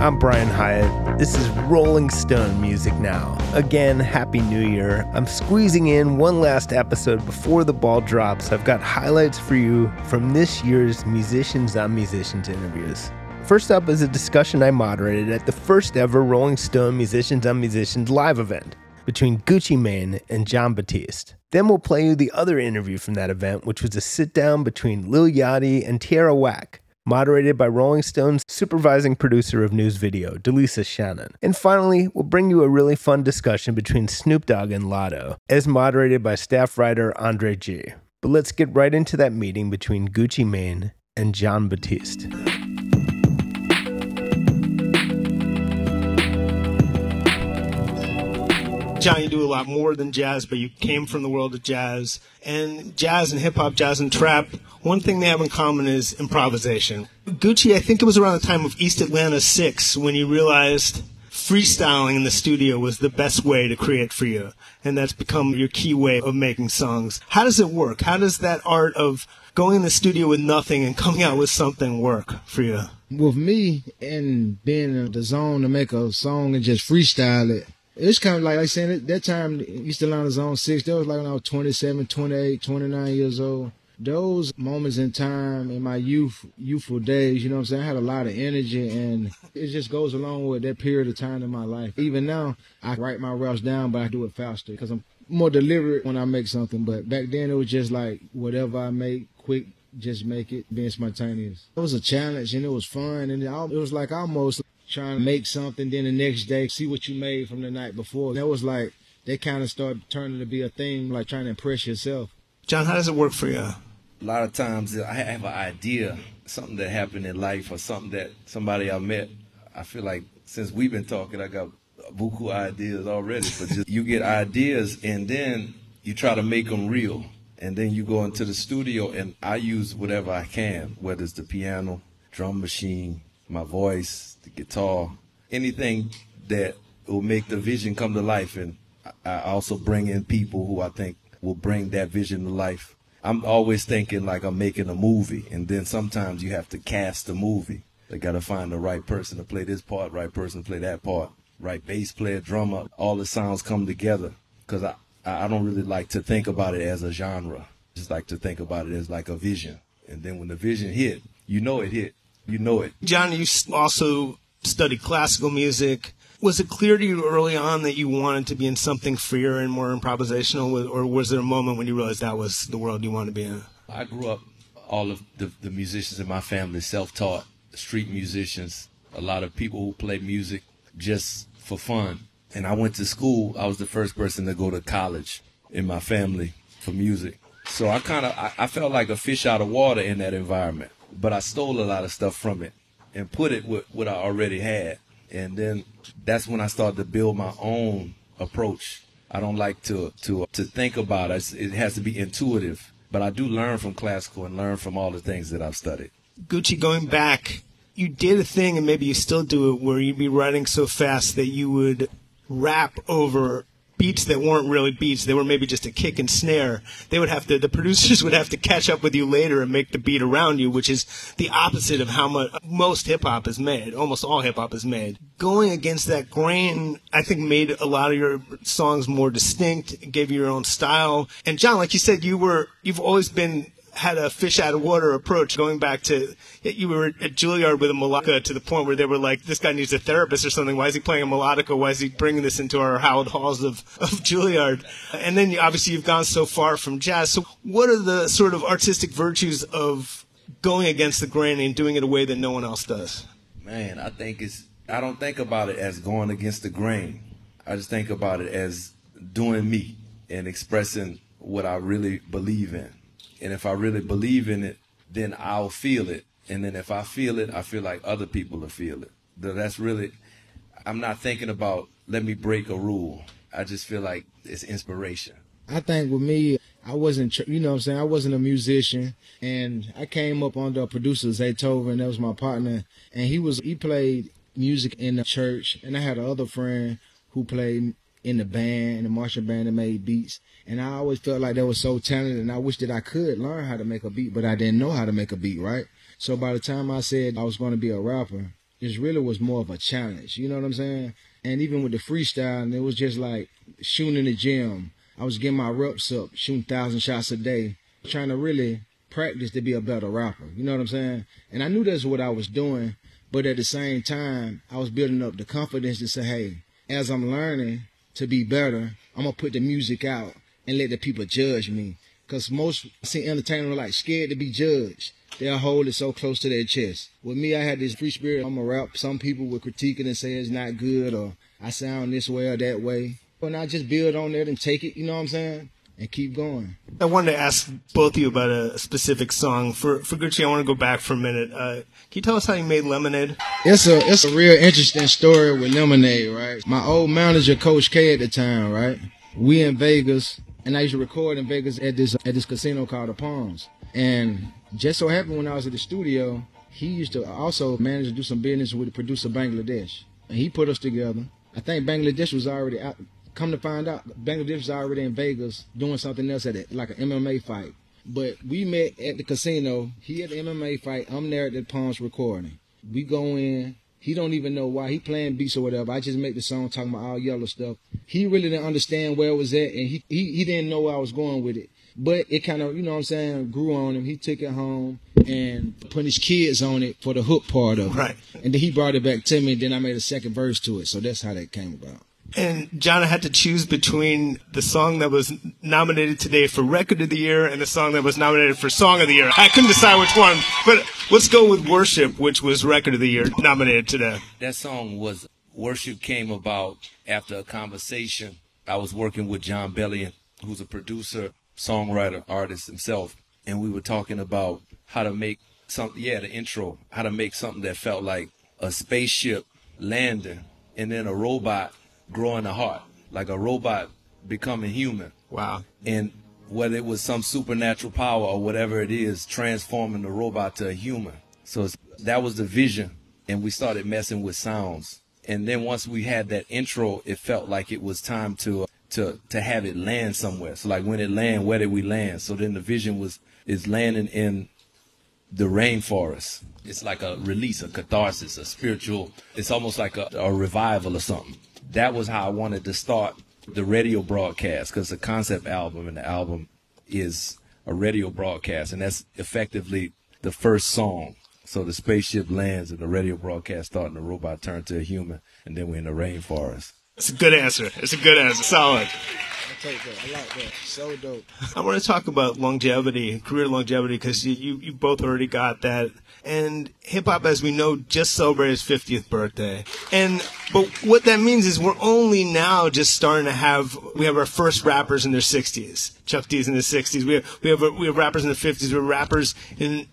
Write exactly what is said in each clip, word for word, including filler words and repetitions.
I'm Brian Hyatt. This is Rolling Stone music now. Again, Happy New Year. I'm squeezing in one last episode before the ball drops. I've got highlights for you from this year's Musicians on Musicians interviews. First up is a discussion I moderated at the first ever Rolling Stone Musicians on Musicians live event between Gucci Mane and Jon Batiste. Then we'll play you the other interview from that event, which was a sit-down between Lil Yachty and Tierra Whack, moderated by Rolling Stone's supervising producer of news video, Delisa Shannon. And finally, we'll bring you a really fun discussion between Snoop Dogg and Latto, as moderated by staff writer Andre G. But let's get right into that meeting between Gucci Mane and Jon Batiste. Jon, you do a lot more than jazz, but you came from the world of jazz. And jazz and hip-hop, jazz and trap, one thing they have in common is improvisation. Gucci, I think it was around the time of East Atlanta six when you realized freestyling in the studio was the best way to create for you. And that's become your key way of making songs. How does it work? How does that art of going in the studio with nothing and coming out with something work for you? With me and being in the zone to make a song and just freestyle it, it's kind of like I said, at that time, East Atlanta Zone six, that was like when I was twenty-seven, twenty-eight, twenty-nine years old. Those moments in time in my youth, youthful days, you know what I'm saying, I had a lot of energy, and it just goes along with that period of time in my life. Even now, I write my raps down, but I do it faster because I'm more deliberate when I make something. But back then, it was just like whatever I make, quick, just make it, being spontaneous. It was a challenge, and it was fun, and it was like almost trying to make something, then the next day, see what you made from the night before. That was like, they kind of started turning to be a thing, like trying to impress yourself. Jon, how does it work for you? A lot of times I have an idea, something that happened in life or something that somebody I met. I feel like since we've been talking, I got beaucoup ideas already. But just, you get ideas and then you try to make them real. And then you go into the studio and I use whatever I can, whether it's the piano, drum machine, my voice, the guitar, anything that will make the vision come to life. And I also bring in people who I think will bring that vision to life. I'm always thinking like I'm making a movie, and then sometimes you have to cast the movie. They got to find the right person to play this part, right person to play that part, right bass player, drummer, all the sounds come together. Because I, I don't really like to think about it as a genre. I just like to think about it as like a vision. And then when the vision hit, you know it hit. You know it. Jon, you also studied classical music. Was it clear to you early on that you wanted to be in something freer and more improvisational, or was there a moment when you realized that was the world you wanted to be in? I grew up, all of the, the musicians in my family, self-taught, street musicians, a lot of people who play music just for fun. And I went to school. I was the first person to go to college in my family for music. So I kind of, I, I felt like a fish out of water in that environment. But I stole a lot of stuff from it and put it with what I already had. And then that's when I started to build my own approach. I don't like to to, to think about it. It has to be intuitive. But I do learn from classical and learn from all the things that I've studied. Gucci, going back, you did a thing, and maybe you still do it, where you'd be writing so fast that you would rap over beats that weren't really beats. They were maybe just a kick and snare. They would have to, the producers would have to catch up with you later and make the beat around you, which is the opposite of how much most hip-hop is made. Almost all hip-hop is made. Going against that grain, I think, made a lot of your songs more distinct, gave you your own style. And Jon, like you said, you were, you've always been, had a fish out of water approach, going back to, you were at Juilliard with a melodica to the point where they were like, this guy needs a therapist or something. Why is he playing a melodica? Why is he bringing this into our hallowed halls of, of Juilliard? And then obviously you've gone so far from jazz. So what are the sort of artistic virtues of going against the grain and doing it a way that no one else does? Man, I think it's, I don't think about it as going against the grain. I just think about it as doing me and expressing what I really believe in. And if I really believe in it, then I'll feel it. And then if I feel it, I feel like other people will feel it. That's really, I'm not thinking about, let me break a rule. I just feel like it's inspiration. I think with me, I wasn't, you know what I'm saying, I wasn't a musician, and I came up under a producer, Zaytoven, that was my partner, and he was, he played music in the church, and I had another friend who played in the band, in the marching band, and made beats, and I always felt like they were so talented, and I wished that I could learn how to make a beat, but I didn't know how to make a beat, right? So by the time I said I was going to be a rapper, it really was more of a challenge, you know what I'm saying? And even with the freestyle, it was just like shooting in the gym. I was getting my reps up, shooting one thousand shots a day, trying to really practice to be a better rapper. You know what I'm saying? And I knew that's what I was doing, but at the same time, I was building up the confidence to say, hey, as I'm learning to be better, I'm going to put the music out and let the people judge me. Because most I see entertainers are like scared to be judged. Their hold is so close to their chest. With me, I had this free spirit. I'm a rap. Some people would critique it and say it's not good or I sound this way or that way. And I just build on that and take it, you know what I'm saying, and keep going. I wanted to ask both of you about a specific song. For for Gucci, I want to go back for a minute. Uh, can you tell us how you made Lemonade? It's a, it's a real interesting story with Lemonade, right? My old manager, Coach K at the time, right? We in Vegas, and I used to record in Vegas at this, at this casino called The Palms. And just so happened when I was at the studio, he used to also manage to do some business with the producer Bangladesh. And he put us together. I think Bangladesh was already out. Come to find out, Bangladesh was already in Vegas doing something else at it, like an M M A fight. But we met at the casino. He had the M M A fight. I'm there at the Palms recording. We go in. He don't even know why. He playing beats or whatever. I just make the song talking about all yellow stuff. He really didn't understand where it was at, and he, he, he didn't know where I was going with it. But it kind of, you know what I'm saying, grew on him. He took it home and put his kids on it for the hook part of it. Right. And then he brought it back to me, and then I made a second verse to it. So that's how that came about. And, Jon, I had to choose between the song that was nominated today for Record of the Year and the song that was nominated for Song of the Year. I couldn't decide which one, but let's go with Worship, which was Record of the Year, nominated today. That song was, Worship came about after a conversation. I was working with Jon Bellion, who's a producer, songwriter, artist himself, and we were talking about how to make something, yeah, the intro, how to make something that felt like a spaceship landing and then a robot growing a heart, like a robot becoming human. Wow. And whether it was some supernatural power or whatever it is, transforming the robot to a human. So it's, that was the vision, and we started messing with sounds. And then once we had that intro, it felt like it was time to to to have it land somewhere. So like when it land, where did we land? So then the vision was is landing in the rainforest. It's like a release, a catharsis, a spiritual. It's almost like a, a revival or something. That was how I wanted to start the radio broadcast, because the concept album and the album is a radio broadcast, and that's effectively the first song. So the spaceship lands and the radio broadcast starting, the robot turned to a human, and then we're in the rainforest. It's a good answer. It's a good answer. Solid. I take that. I like that. So dope. I want to talk about longevity, career longevity, because you, you, you both already got that. And hip-hop, as we know, just celebrated its fiftieth birthday. And but what that means is we're only now just starting to have, we have our first rappers in their sixties. Chuck D's in the sixties. We have, we have, we have rappers in the fifties. We have rappers in,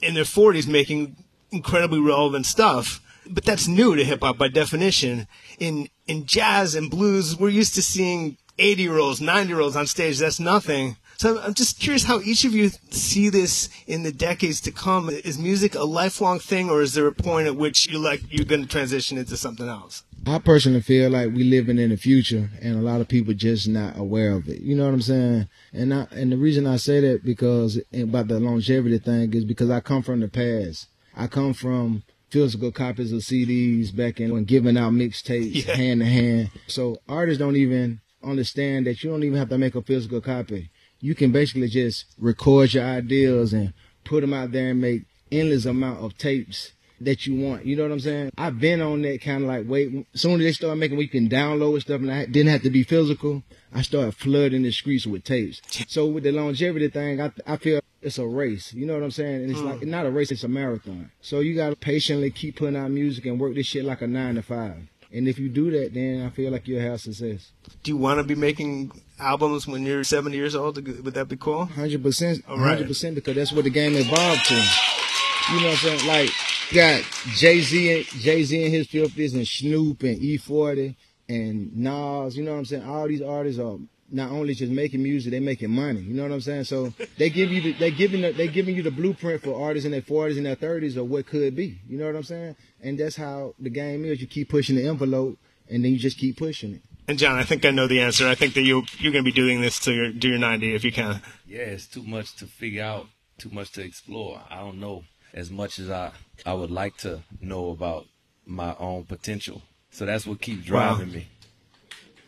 in their forties making incredibly relevant stuff. But that's new to hip-hop by definition. In in jazz and blues, we're used to seeing eighty-year-olds, ninety-year-olds on stage. That's nothing. So I'm just curious how each of you see this in the decades to come. Is music a lifelong thing, or is there a point at which you like, you're going to transition into something else? I personally feel like we're living in the future, and a lot of people just not aware of it. You know what I'm saying? And I, and the reason I say that because about the longevity thing is because I come from the past. I come from physical copies of C Ds back in when giving out mixtapes, yeah, hand to hand. So artists don't even understand that you don't even have to make a physical copy. You can basically just record your ideas and put them out there and make endless amount of tapes that you want. You know what I'm saying? I've been on that kind of like wait. Soon as they start making, we can download stuff, and I didn't have to be physical. I started flooding the streets with tapes. So with the longevity thing, I I feel it's a race. You know what I'm saying? And it's mm. like not a race, it's a marathon. So you gotta patiently keep putting out music and work this shit like a nine to five. And if you do that, then I feel like you'll have success. Do you want to be making albums when you're seventy years old? Would that be cool? one hundred percent. All right. one hundred percent, because that's what the game evolved to. You know what I'm saying? Like, got Jay-Z and Jay-Z and his filthies and Snoop and E forty and Nas, you know what I'm saying? All these artists are not only just making music, they making money. You know what I'm saying? So they give you the, they giving the, they giving you the blueprint for artists in their forties and their thirties of what could be. You know what I'm saying? And that's how the game is. You keep pushing the envelope, and then you just keep pushing it. And John, I think I know the answer. I think that you you're gonna be doing this till your do your ninety if you can. Yeah, it's too much to figure out, too much to explore. I don't know as much as I I would like to know about my own potential. So that's what keeps driving wow. me.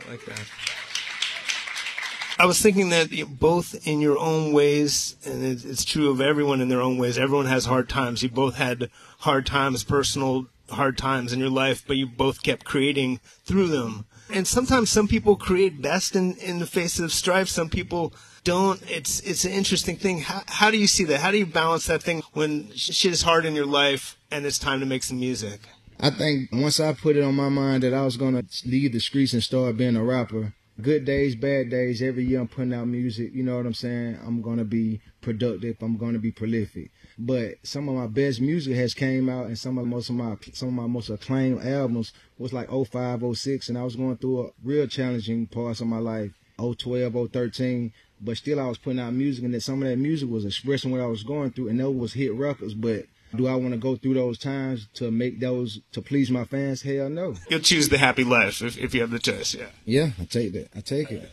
I like that. I was thinking that both in your own ways, and it's true of everyone in their own ways, everyone has hard times. You both had hard times, personal hard times in your life, but you both kept creating through them. And sometimes some people create best in, in the face of strife. Some people don't. It's it's an interesting thing. How, how do you see that? How do you balance that thing when shit is hard in your life and it's time to make some music? I think once I put it on my mind that I was going to leave the streets and start being a rapper, good days, bad days, every year I'm putting out music, you know what I'm saying? I'm going to be productive, I'm going to be prolific. But some of my best music has came out, and some of most of my some of my most acclaimed albums was like oh five, oh six, and I was going through a real challenging parts of my life, oh twelve, oh thirteen, but still I was putting out music, and that some of that music was expressing what I was going through, and those was hit records, but do I want to go through those times to make those, to please my fans? Hell no. You'll choose the happy life if, if you have the choice, yeah. Yeah, I take that. I take it.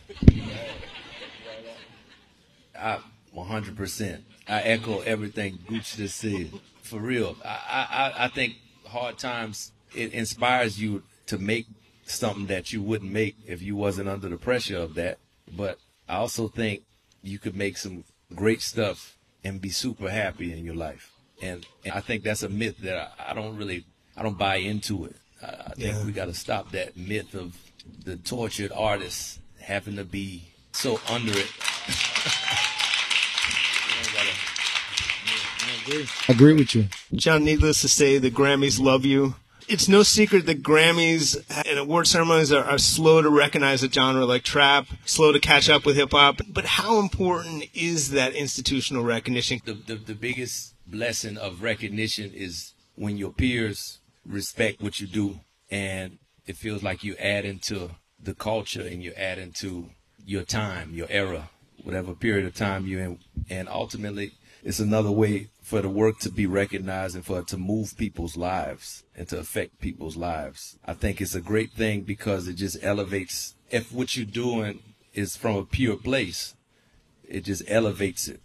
I one hundred percent. I echo everything Gucci just said. For real. I, I, I think hard times, it inspires you to make something that you wouldn't make if you wasn't under the pressure of that. But I also think you could make some great stuff and be super happy in your life. And, and I think that's a myth that I, I don't really, I don't buy into it. I, I think yeah. we got to stop that myth of the tortured artist having to be so under it. I agree with you. John, needless to say, the Grammys love you. It's no secret that Grammys and award ceremonies are, are slow to recognize a genre like trap, slow to catch up with hip-hop. But how important is that institutional recognition? The, the, the biggest blessing of recognition is when your peers respect what you do, and it feels like you add into the culture and you add into your time, your era, whatever period of time you're in. And ultimately, it's another way for the work to be recognized and for it to move people's lives and to affect people's lives. I think it's a great thing because it just elevates, if what you're doing is from a pure place, it just elevates it.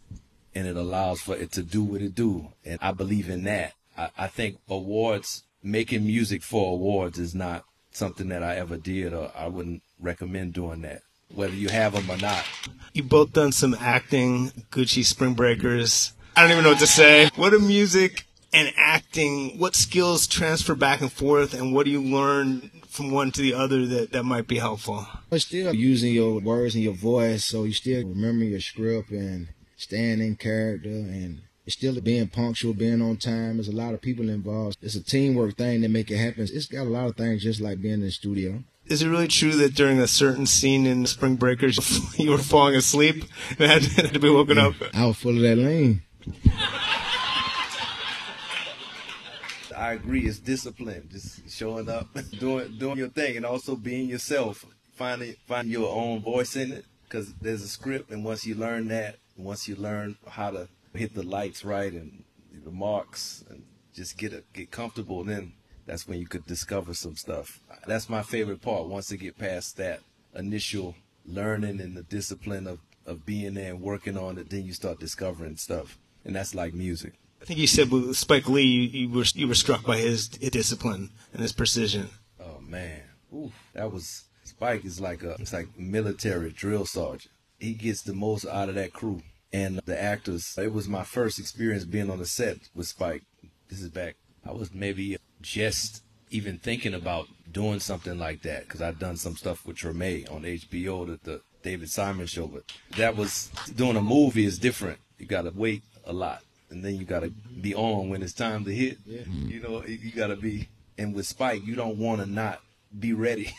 And it allows for it to do what it do. And I believe in that. I, I think awards, making music for awards is not something that I ever did, or I wouldn't recommend doing that, whether you have them or not. You both done some acting, Gucci, Spring Breakers. I don't even know what to say. What do music and acting, what skills transfer back and forth, and what do you learn from one to the other that, that might be helpful? But still using your words and your voice, so you still remember your script and staying in character, and it's still being punctual, being on time. There's a lot of people involved. It's a teamwork thing that make it happen. It's got a lot of things just like being in the studio. Is it really true that during a certain scene in Spring Breakers, you were falling asleep and had to be woken yeah, up? I was full of that lean. I agree. It's discipline. Just showing up, doing doing your thing, and also being yourself. Finding, finding your own voice in it, because there's a script, and once you learn that, once you learn how to hit the lights right and the marks and just get a, get comfortable, then that's when you could discover some stuff. That's my favorite part, once to get past that initial learning and the discipline of, of being there and working on it, then you start discovering stuff. And that's like music. I think you said with Spike Lee, you, you were you were struck by his, his discipline and his precision. Oh, man. Ooh, that was, Spike is like a it's like military drill sergeant. He gets the most out of that crew and the actors. It was my first experience being on the set with Spike. This is back. I was maybe just even thinking about doing something like that because I'd done some stuff with Treme on H B O, the, the David Simon show. But that was, doing a movie is different. You got to wait a lot, and then you got to be on when it's time to hit. Yeah. You know, you got to be. And with Spike, you don't want to not be ready.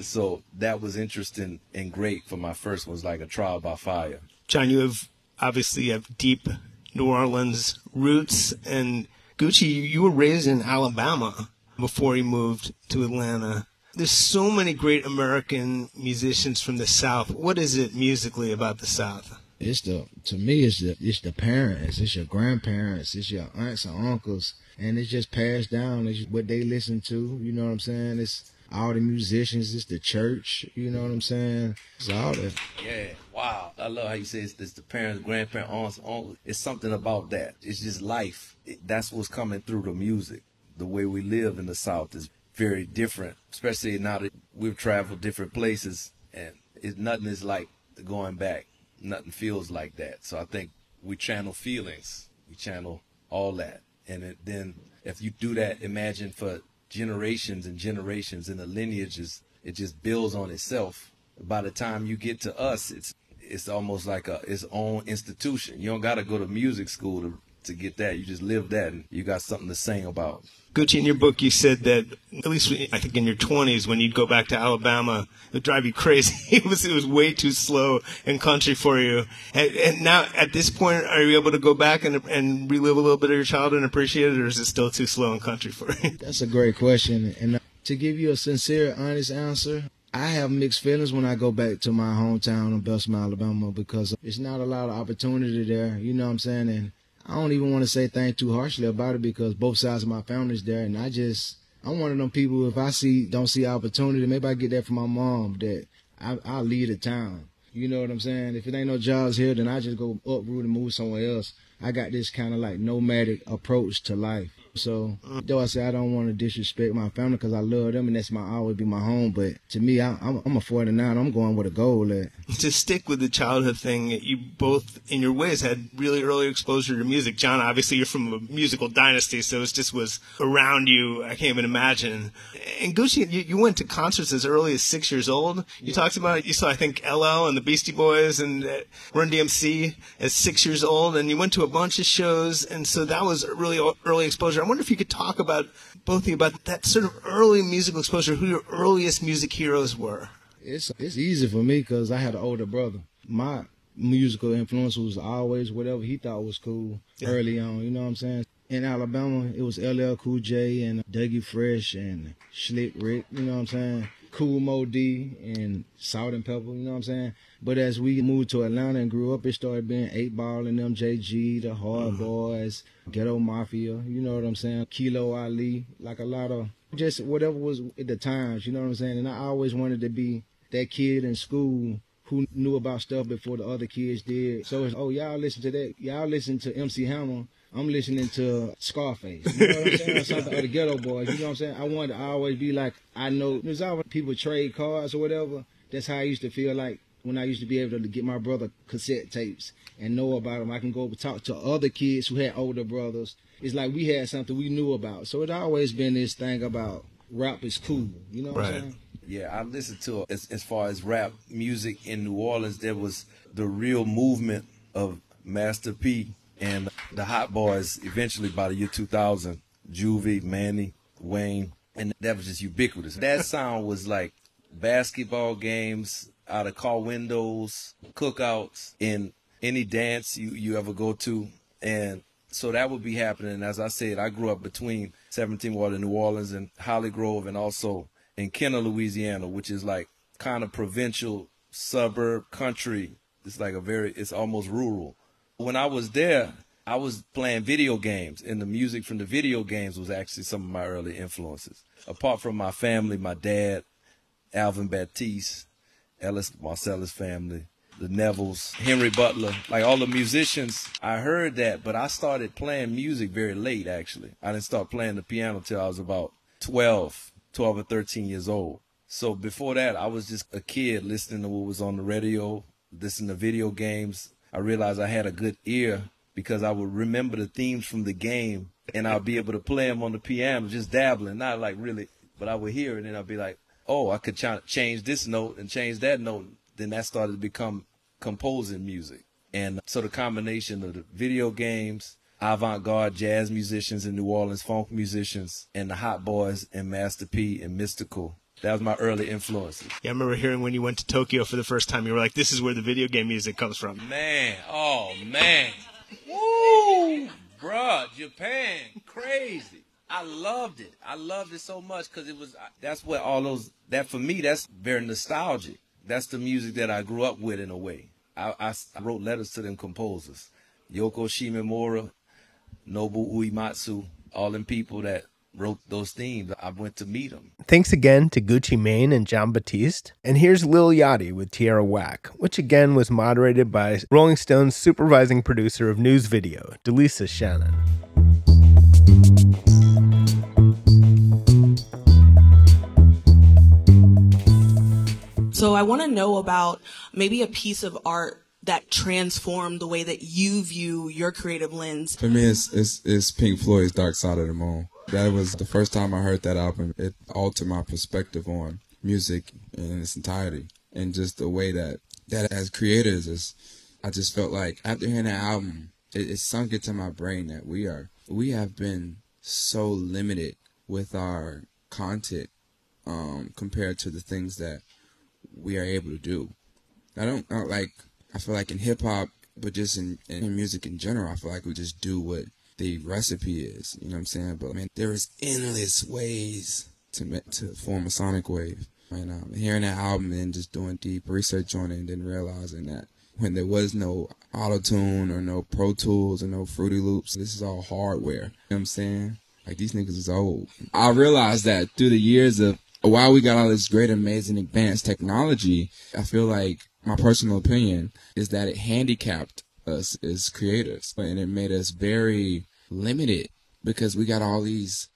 So that was interesting and great for my first one. It was like a trial by fire. John, you have obviously have deep New Orleans roots, and Gucci, you were raised in Alabama before you moved to Atlanta. There's so many great American musicians from the South. What is it musically about the South? It's the, to me, it's the, it's the parents, it's your grandparents, it's your aunts and uncles, and it's just passed down. It's what they listen to, you know what I'm saying? It's all the musicians, it's the church, you know what I'm saying? It's all that. Yeah, wow. I love how you say it's, it's the parents, grandparents, aunts, uncles. It's something about that. It's just life. It, that's what's coming through the music. The way we live in the South is very different, especially now that we've traveled different places, and it, nothing is like going back. Nothing feels like that. So I think we channel feelings. We channel all that. And it, then if you do that, imagine for generations and generations, and the lineages, it just builds on itself. By the time you get to us, it's it's almost like a its own institution. You don't got to go to music school to, to get that. You just live that, and you got something to sing about. Gucci, in your book, you said that, at least I think in your twenties, when you'd go back to Alabama, it would drive you crazy. It was, it was way too slow and country for you. And, and now, at this point, are you able to go back and, and relive a little bit of your childhood and appreciate it, or is it still too slow and country for you? That's a great question. And to give you a sincere, honest answer, I have mixed feelings when I go back to my hometown of Bessemer, Alabama, because it's not a lot of opportunity there, you know what I'm saying? And I don't even want to say things too harshly about it because both sides of my family's there, and I just, I'm one of them people, if I see don't see opportunity, maybe I get that from my mom, that I, I'll leave the town. You know what I'm saying? If it ain't no jobs here, then I just go uproot and move somewhere else. I got this kind of like nomadic approach to life. So though I say I don't want to disrespect my family because I love them and that's my always be my home, but to me, I, I'm, I'm a forty-nine. I'm going with a goal at. To stick with the childhood thing, you both in your ways had really early exposure to music. Jon, obviously you're from a musical dynasty, so it just was around you. I can't even imagine. And Gucci, you, you went to concerts as early as six years old. You yeah. talked about it. You saw, I think, L L and the Beastie Boys and uh, Run D M C as six years old, and you went to a bunch of shows, and so that was really early exposure. I wonder if you could talk about both of you about that sort of early musical exposure, who your earliest music heroes were. It's it's easy for me because I had an older brother. My musical influence was always whatever he thought was cool yeah. early on, you know what I'm saying? In Alabama, it was L L Cool J and Dougie Fresh and Slick Rick, you know what I'm saying? Cool Mo D and Salt and Pepper, you know what I'm saying? But as we moved to Atlanta and grew up, it started being eight ball and them J G, the Hard Boys, Ghetto Mafia, you know what I'm saying? Kilo Ali, like a lot of just whatever was at the times, you know what I'm saying? And I always wanted to be that kid in school who knew about stuff before the other kids did. So it's, oh, y'all listen to that. Y'all listen to M C Hammer. I'm listening to Scarface, you know what I'm saying, or something, or the Ghetto Boys, you know what I'm saying? I wanted to always be like, I know, there's always people trade cards or whatever. That's how I used to feel like when I used to be able to get my brother cassette tapes and know about them. I can go over talk to other kids who had older brothers. It's like we had something we knew about. So it always been this thing about rap is cool, you know what right. I'm saying? Yeah, I listened to, it. As, as far as rap music in New Orleans, there was the real movement of Master P, and the Hot Boys, eventually by the year two thousand, Juvie, Manny, Wayne, and that was just ubiquitous. That sound was like basketball games, out of car windows, cookouts, in any dance you, you ever go to. And so that would be happening. As I said, I grew up between seventeen Water, New Orleans, and Holly Grove, and also in Kenner, Louisiana, which is like kind of provincial, suburb, country. It's like a very, it's almost rural. When I was there, I was playing video games, and the music from the video games was actually some of my early influences. Apart from my family, my dad, Alvin Batiste, Ellis Marcellus family, the Nevilles, Henry Butler, like all the musicians, I heard that, but I started playing music very late, actually. I didn't start playing the piano till I was about twelve, twelve or thirteen years old. So before that, I was just a kid listening to what was on the radio, listening to video games. I realized I had a good ear because I would remember the themes from the game and I'd be able to play them on the piano, just dabbling, not like really, but I would hear it and I'd be like, oh, I could ch- change this note and change that note. Then that started to become composing music. And so the combination of the video games, avant-garde jazz musicians in New Orleans, funk musicians, and the Hot Boys and Master P and Mystical. That was my early influences. Yeah, I remember hearing when you went to Tokyo for the first time, you were like, this is where the video game music comes from. Man, oh, man. Woo, bruh, Japan, crazy. I loved it. I loved it so much because it was, that's what all those, that for me, that's very nostalgic. That's the music that I grew up with in a way. I, I, I wrote letters to them composers. Yoko Shimomura, Nobu Uematsu, all them people that wrote those themes. I went to meet them. Thanks again to Gucci Mane and Jon Batiste. And here's Lil Yachty with Tierra Whack, which again was moderated by Rolling Stone's supervising producer of News Video, Delisa Shannon. So I want to know about maybe a piece of art that transformed the way that you view your creative lens. For me, it's, it's, it's Pink Floyd's Dark Side of the Moon. That was the first time I heard that album. It altered my perspective on music in its entirety and just the way that, that as creators, is, I just felt like after hearing that album, it, it sunk into my brain that we are, we have been so limited with our content um, compared to the things that we are able to do. I don't, I don't like, I feel like in hip hop, but just in, in music in general, I feel like we just do what the recipe is, you know what I'm saying? But I mean, there is endless ways to to form a sonic wave. And um, hearing that album and just doing deep research on it and then realizing that when there was no auto-tune or no Pro Tools or no Fruity Loops, this is all hardware, you know what I'm saying? Like, these niggas is old. I realized that through the years of, while we got all this great, amazing, advanced technology, I feel like my personal opinion is that it handicapped us as creators, and it made us very limited because we got all these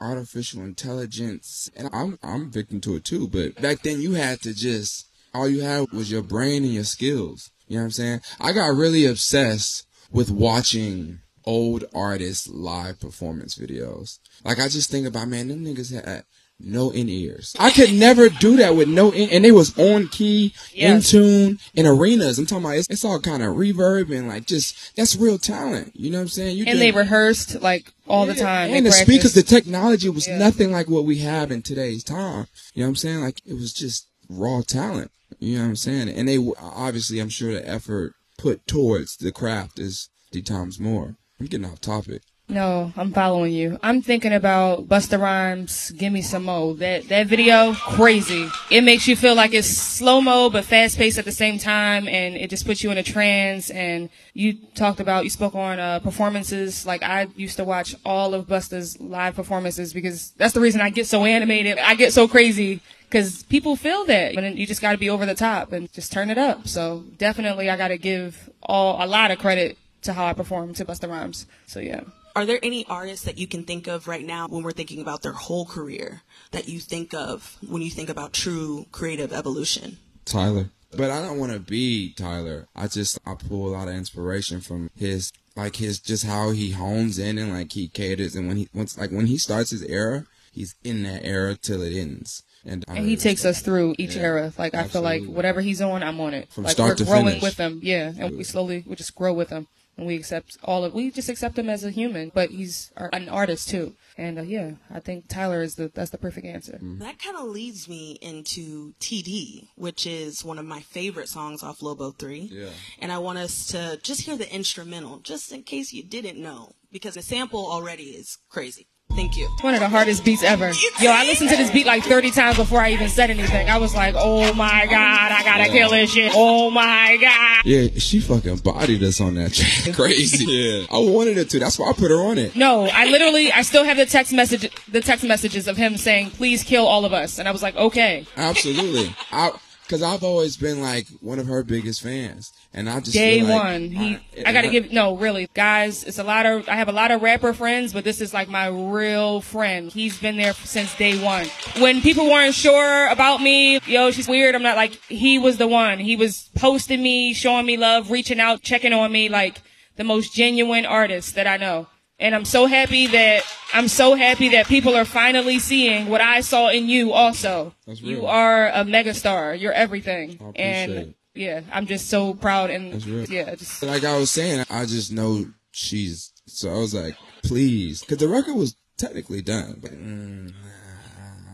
artificial intelligence, and I'm I'm victim to it too. But back then, you had to just, all you had was your brain and your skills. You know what I'm saying? I got really obsessed with watching old artists' live performance videos. Like, I just think about, man, them niggas had no in-ears. I could never do that with no in, and they was on key, yes, in tune, in arenas. I'm talking about it's, it's all kind of reverb and like just, that's real talent. You know what I'm saying? You and did, they rehearsed like all yeah, the time. And they the practiced. Speakers, the technology was yeah. nothing like what we have in today's time. You know what I'm saying? Like, it was just raw talent. You know what I'm saying? And they, obviously, I'm sure the effort put towards the craft is three times more. I'm getting off topic. No, I'm following you. I'm thinking about Busta Rhymes, Gimme Some Mo. That that video, crazy. It makes you feel like it's slow-mo but fast-paced at the same time, and it just puts you in a trance. And you talked about, you spoke on uh, performances. Like, I used to watch all of Busta's live performances because that's the reason I get so animated. I get so crazy because people feel that. And you just got to be over the top and just turn it up. So definitely I got to give all a lot of credit to how I perform to Busta Rhymes. So, yeah. Are there any artists that you can think of right now when we're thinking about their whole career that you think of when you think about true creative evolution? Tyler. But I don't want to be Tyler. I just, I pull a lot of inspiration from his, like his, just how he hones in and like he caters. And when he, once like when he starts his era, he's in that era till it ends. And, and he takes us through each yeah, era. Like, absolutely. I feel like whatever he's on, I'm on it. From like, start we're to growing finish. With him. Yeah. And we slowly, we just grow with him. And we accept all of, we just accept him as a human, but he's an artist too. And uh, yeah, I think Tyler is the, that's the perfect answer. That kind of leads me into T D, which is one of my favorite songs off Lobo three. Yeah. And I want us to just hear the instrumental, just in case you didn't know, because the sample already is crazy. Thank you. One of the hardest beats ever. Yo, I listened to this beat like thirty times before I even said anything. I was like, oh my God, I gotta yeah. kill this shit. Oh my God. Yeah, she fucking bodied us on that track. Crazy. Yeah. I wanted her to. That's why I put her on it. No, I literally, I still have the text message, the text messages of him saying, please kill all of us. And I was like, okay. Absolutely. I, Because I've always been, like, one of her biggest fans. And I just Day feel like, one. He, I, I got to give... No, really. Guys, it's a lot of... I have a lot of rapper friends, but this is, like, my real friend. He's been there since day one. When people weren't sure about me, yo, she's weird, I'm not, like... He was the one. He was posting me, showing me love, reaching out, checking on me, like, the most genuine artist that I know. And I'm so happy that... I'm so happy that people are finally seeing what I saw in you also. That's real. You are a megastar. You're everything. I and it. Yeah, I'm just so proud. And that's real. Yeah, just like I was saying, I just know she's, so I was like, please. Because the record was technically done. But mm,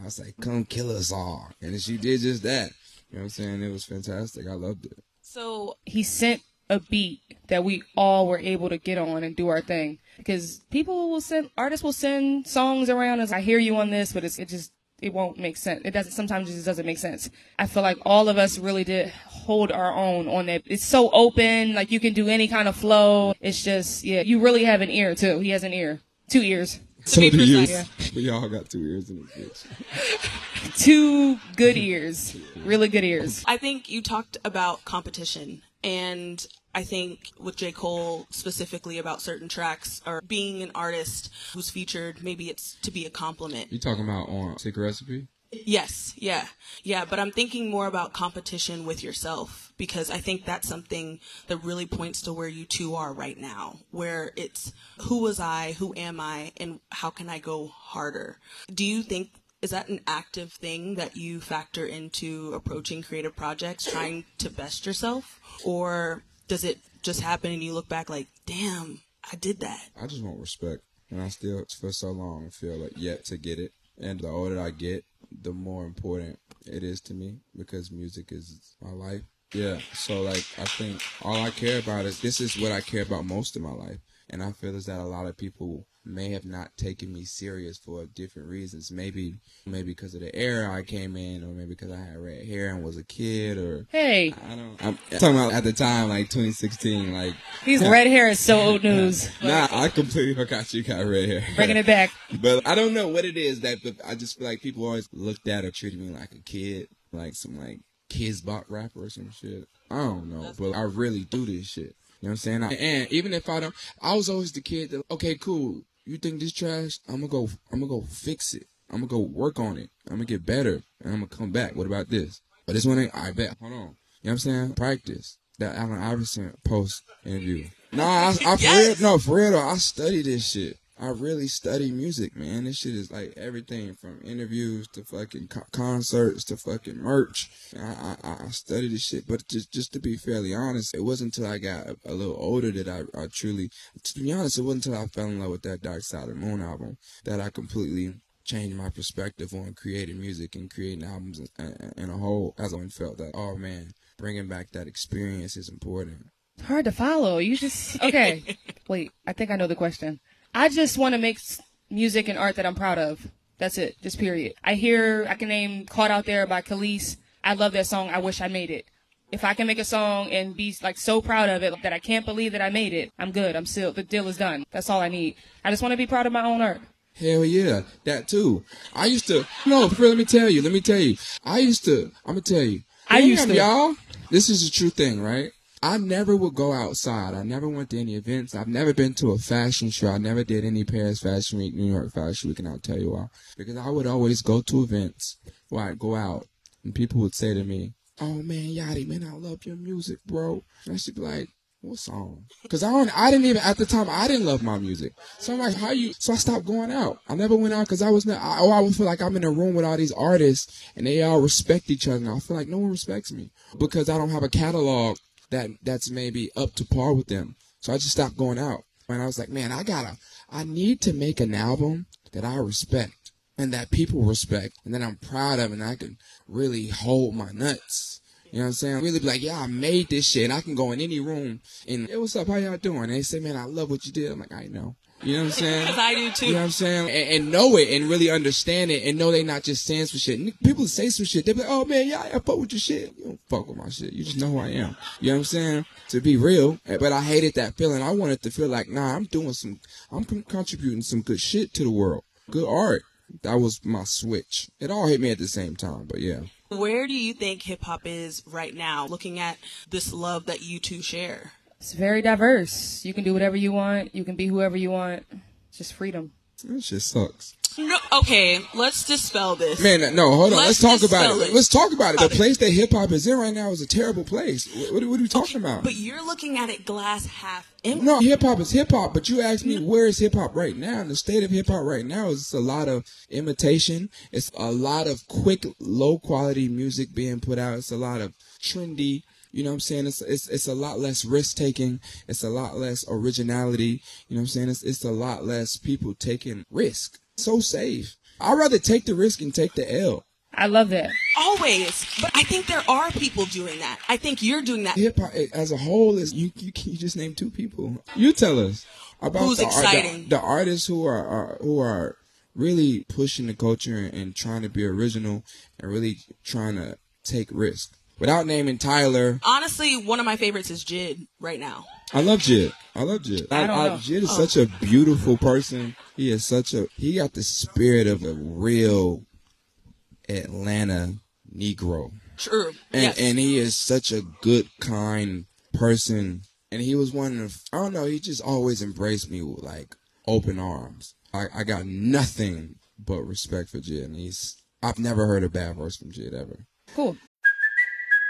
I was like, come kill us all. And she did just that. You know what I'm saying? It was fantastic. I loved it. So he sent a beat that we all were able to get on and do our thing. because people will send, artists will send songs around as I hear you on this, but it's, it just, it won't make sense. It doesn't, sometimes it just doesn't make sense. I feel like all of us really did hold our own on that. It's so open, like you can do any kind of flow. It's just, yeah, you really have an ear too. He has an ear, two ears. So do you. We all got two ears in this bitch. Two good ears, really good ears. I think you talked about competition, and I think with J. Cole specifically about certain tracks or being an artist who's featured, maybe it's to be a compliment. You talking about on Secret Recipe? Yes, yeah. Yeah, but I'm thinking more about competition with yourself, because I think that's something that really points to where you two are right now, where it's who was I, who am I, and how can I go harder? Do you think, is that an active thing that you factor into approaching creative projects, trying to best yourself? Or does it just happen and you look back like, damn, I did that? I just want respect. And I still, for so long, feel like yet to get it. And the older I get, the more important it is to me, because music is my life. Yeah, so like I think all I care about is this is what I care about most in my life. And I feel is that a lot of people may have not taken me serious for different reasons. Maybe maybe because of the era I came in, or maybe because I had red hair and was a kid, or... Hey! I don't... I'm talking about at the time, like, twenty sixteen, like... His red hair is so old news. Nah, I completely forgot you got red hair. Bringing it back. But I don't know what it is that... But I just feel like people always looked at or treated me like a kid, like some, like, kids bop rapper or some shit. I don't know, but I really do this shit. You know what I'm saying? I, and even if I don't... I was always the kid that, okay, cool... You think this trash? I'm gonna go. I'm gonna go fix it. I'm gonna go work on it. I'm gonna get better, and I'm gonna come back. What about this? But this one ain't. I bet. Hold on. You know what I'm saying? Practice that Allen Iverson post interview. Nah, I, I yes. for real, no for real. Though, I study this shit. I really study music, man. This shit is like everything from interviews to fucking co- concerts to fucking merch. I, I I study this shit, but just just to be fairly honest, it wasn't until I got a, a little older that I, I truly, to be honest, it wasn't until I fell in love with that Dark Side of the Moon album that I completely changed my perspective on creating music and creating albums in a whole. I always felt that, oh man, bringing back that experience is important. Hard to follow. You just, okay. Wait, I think I know the question. I just want to make music and art that I'm proud of. That's it. Just period. I hear, I can name Caught Out There by Khalees. I love that song. I wish I made it. If I can make a song and be like so proud of it that I can't believe that I made it, I'm good. I'm still, the deal is done. That's all I need. I just want to be proud of my own art. Hell yeah. That too. I used to, no, for real, let me tell you, let me tell you. I used to, I'm going to tell you. I damn, used to. Y'all, this is the true thing, right? I never would go outside. I never went to any events. I've never been to a fashion show. I never did any Paris Fashion Week, New York Fashion Week, and I'll tell you why. Because I would always go to events where I'd go out, and people would say to me, oh, man, Yachty, man, I love your music, bro. And I should be like, what song? Because I don't, I didn't even, at the time, I didn't love my music. So I'm like, how you, so I stopped going out. I never went out because I was, not, I, oh, I would feel like I'm in a room with all these artists, and they all respect each other. And I feel like no one respects me because I don't have a catalog that that's maybe up to par with them. So I just stopped going out. And I was like, man, I gotta, I need to make an album that I respect and that people respect and that I'm proud of, and I can really hold my nuts. You know what I'm saying? Really be like, yeah, I made this shit. I can go in any room and, hey, what's up? How y'all doing? And they say, man, I love what you did. I'm like, I know. You know what I'm saying? Because I do too. You know what I'm saying? And, and know it and really understand it and know they not just saying some shit. And people say some shit. They be like, oh man, y'all yeah, fuck with your shit. You don't fuck with my shit. You just know who I am. You know what I'm saying? To be real. But I hated that feeling. I wanted to feel like, nah, I'm doing some, I'm contributing some good shit to the world. Good art. That was my switch. It all hit me at the same time, but yeah. Where do you think hip-hop is right now, looking at this love that you two share? It's very diverse. You can do whatever you want. You can be whoever you want. It's just freedom. That shit sucks. No, okay, let's dispel this. Man, no, hold on. Let's, let's talk about it. it. Let's talk about it. The place that hip-hop is in right now is a terrible place. What, what are we talking okay, about? But you're looking at it glass half empty. No, hip-hop is hip-hop, but you asked me where is hip-hop right now? And the state of hip-hop right now is a lot of imitation. It's a lot of quick, low-quality music being put out. It's a lot of trendy. You know what I'm saying? It's it's it's a lot less risk-taking. It's a lot less originality. You know what I'm saying? It's, it's a lot less people taking risk. So safe. I'd rather take the risk and take the L. I love that. Always. But I think there are people doing that. I think you're doing that. Hip-hop as a whole, is you, you, you just named two people. You tell us. about who's the, exciting. The, the artists who are, are who are really pushing the culture and, and trying to be original and really trying to take risks. Without naming Tyler. Honestly, one of my favorites is Jid right now. I love Jid. I love Jid. I, I don't know. I, Jid is oh. such a beautiful person. He is such a... He got the spirit of a real Atlanta Negro. True. And, yes. and he is such a good, kind person. And he was one of... I don't know. He just always embraced me with, like, open arms. I, I got nothing but respect for Jid. And he's... I've never heard a bad verse from Jid ever. Cool.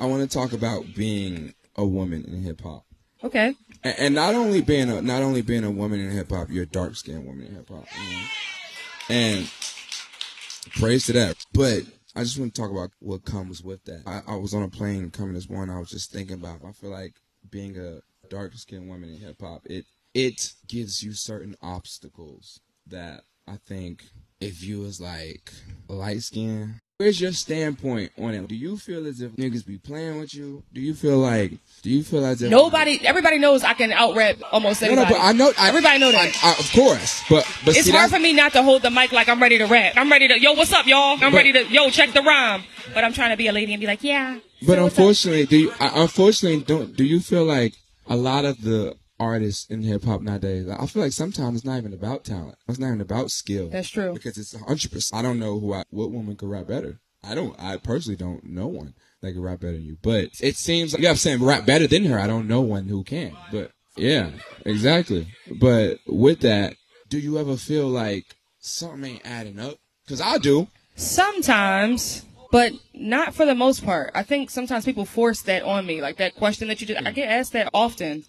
I want to talk about being a woman in hip hop. Okay. And, and not only being a not only being a woman in hip hop, you're a dark skinned woman in hip hop. You know? And praise to that. But I just want to talk about what comes with that. I, I was on a plane coming this morning. I was just thinking about. I feel like being a dark skinned woman in hip hop. It it gives you certain obstacles that I think if you was like light skinned. Where's your standpoint on it? Do you feel as if niggas be playing with you? Do you feel like, do you feel as if... Nobody, everybody knows I can out-rap almost everybody. No, no, but I know... I, everybody know that. I, I, of course, but... but it's see, hard for me not to hold the mic like I'm ready to rap. I'm ready to, yo, what's up, y'all? I'm but, ready to, yo, check the rhyme. But I'm trying to be a lady and be like, yeah. But so unfortunately, do you, I, unfortunately, don't, do you feel like a lot of the artists in hip-hop nowadays, I feel like sometimes it's not even about talent. It's not even about skill. That's true. Because it's one hundred percent. I don't know who I, what woman could rap better. I don't. I personally don't know one that could rap better than you. But it seems like, yeah, I'm saying rap better than her. I don't know one who can. But yeah, exactly. But with that, do you ever feel like something ain't adding up? Because I do. Sometimes, but not for the most part. I think sometimes people force that on me. Like that question that you did. I get asked that often.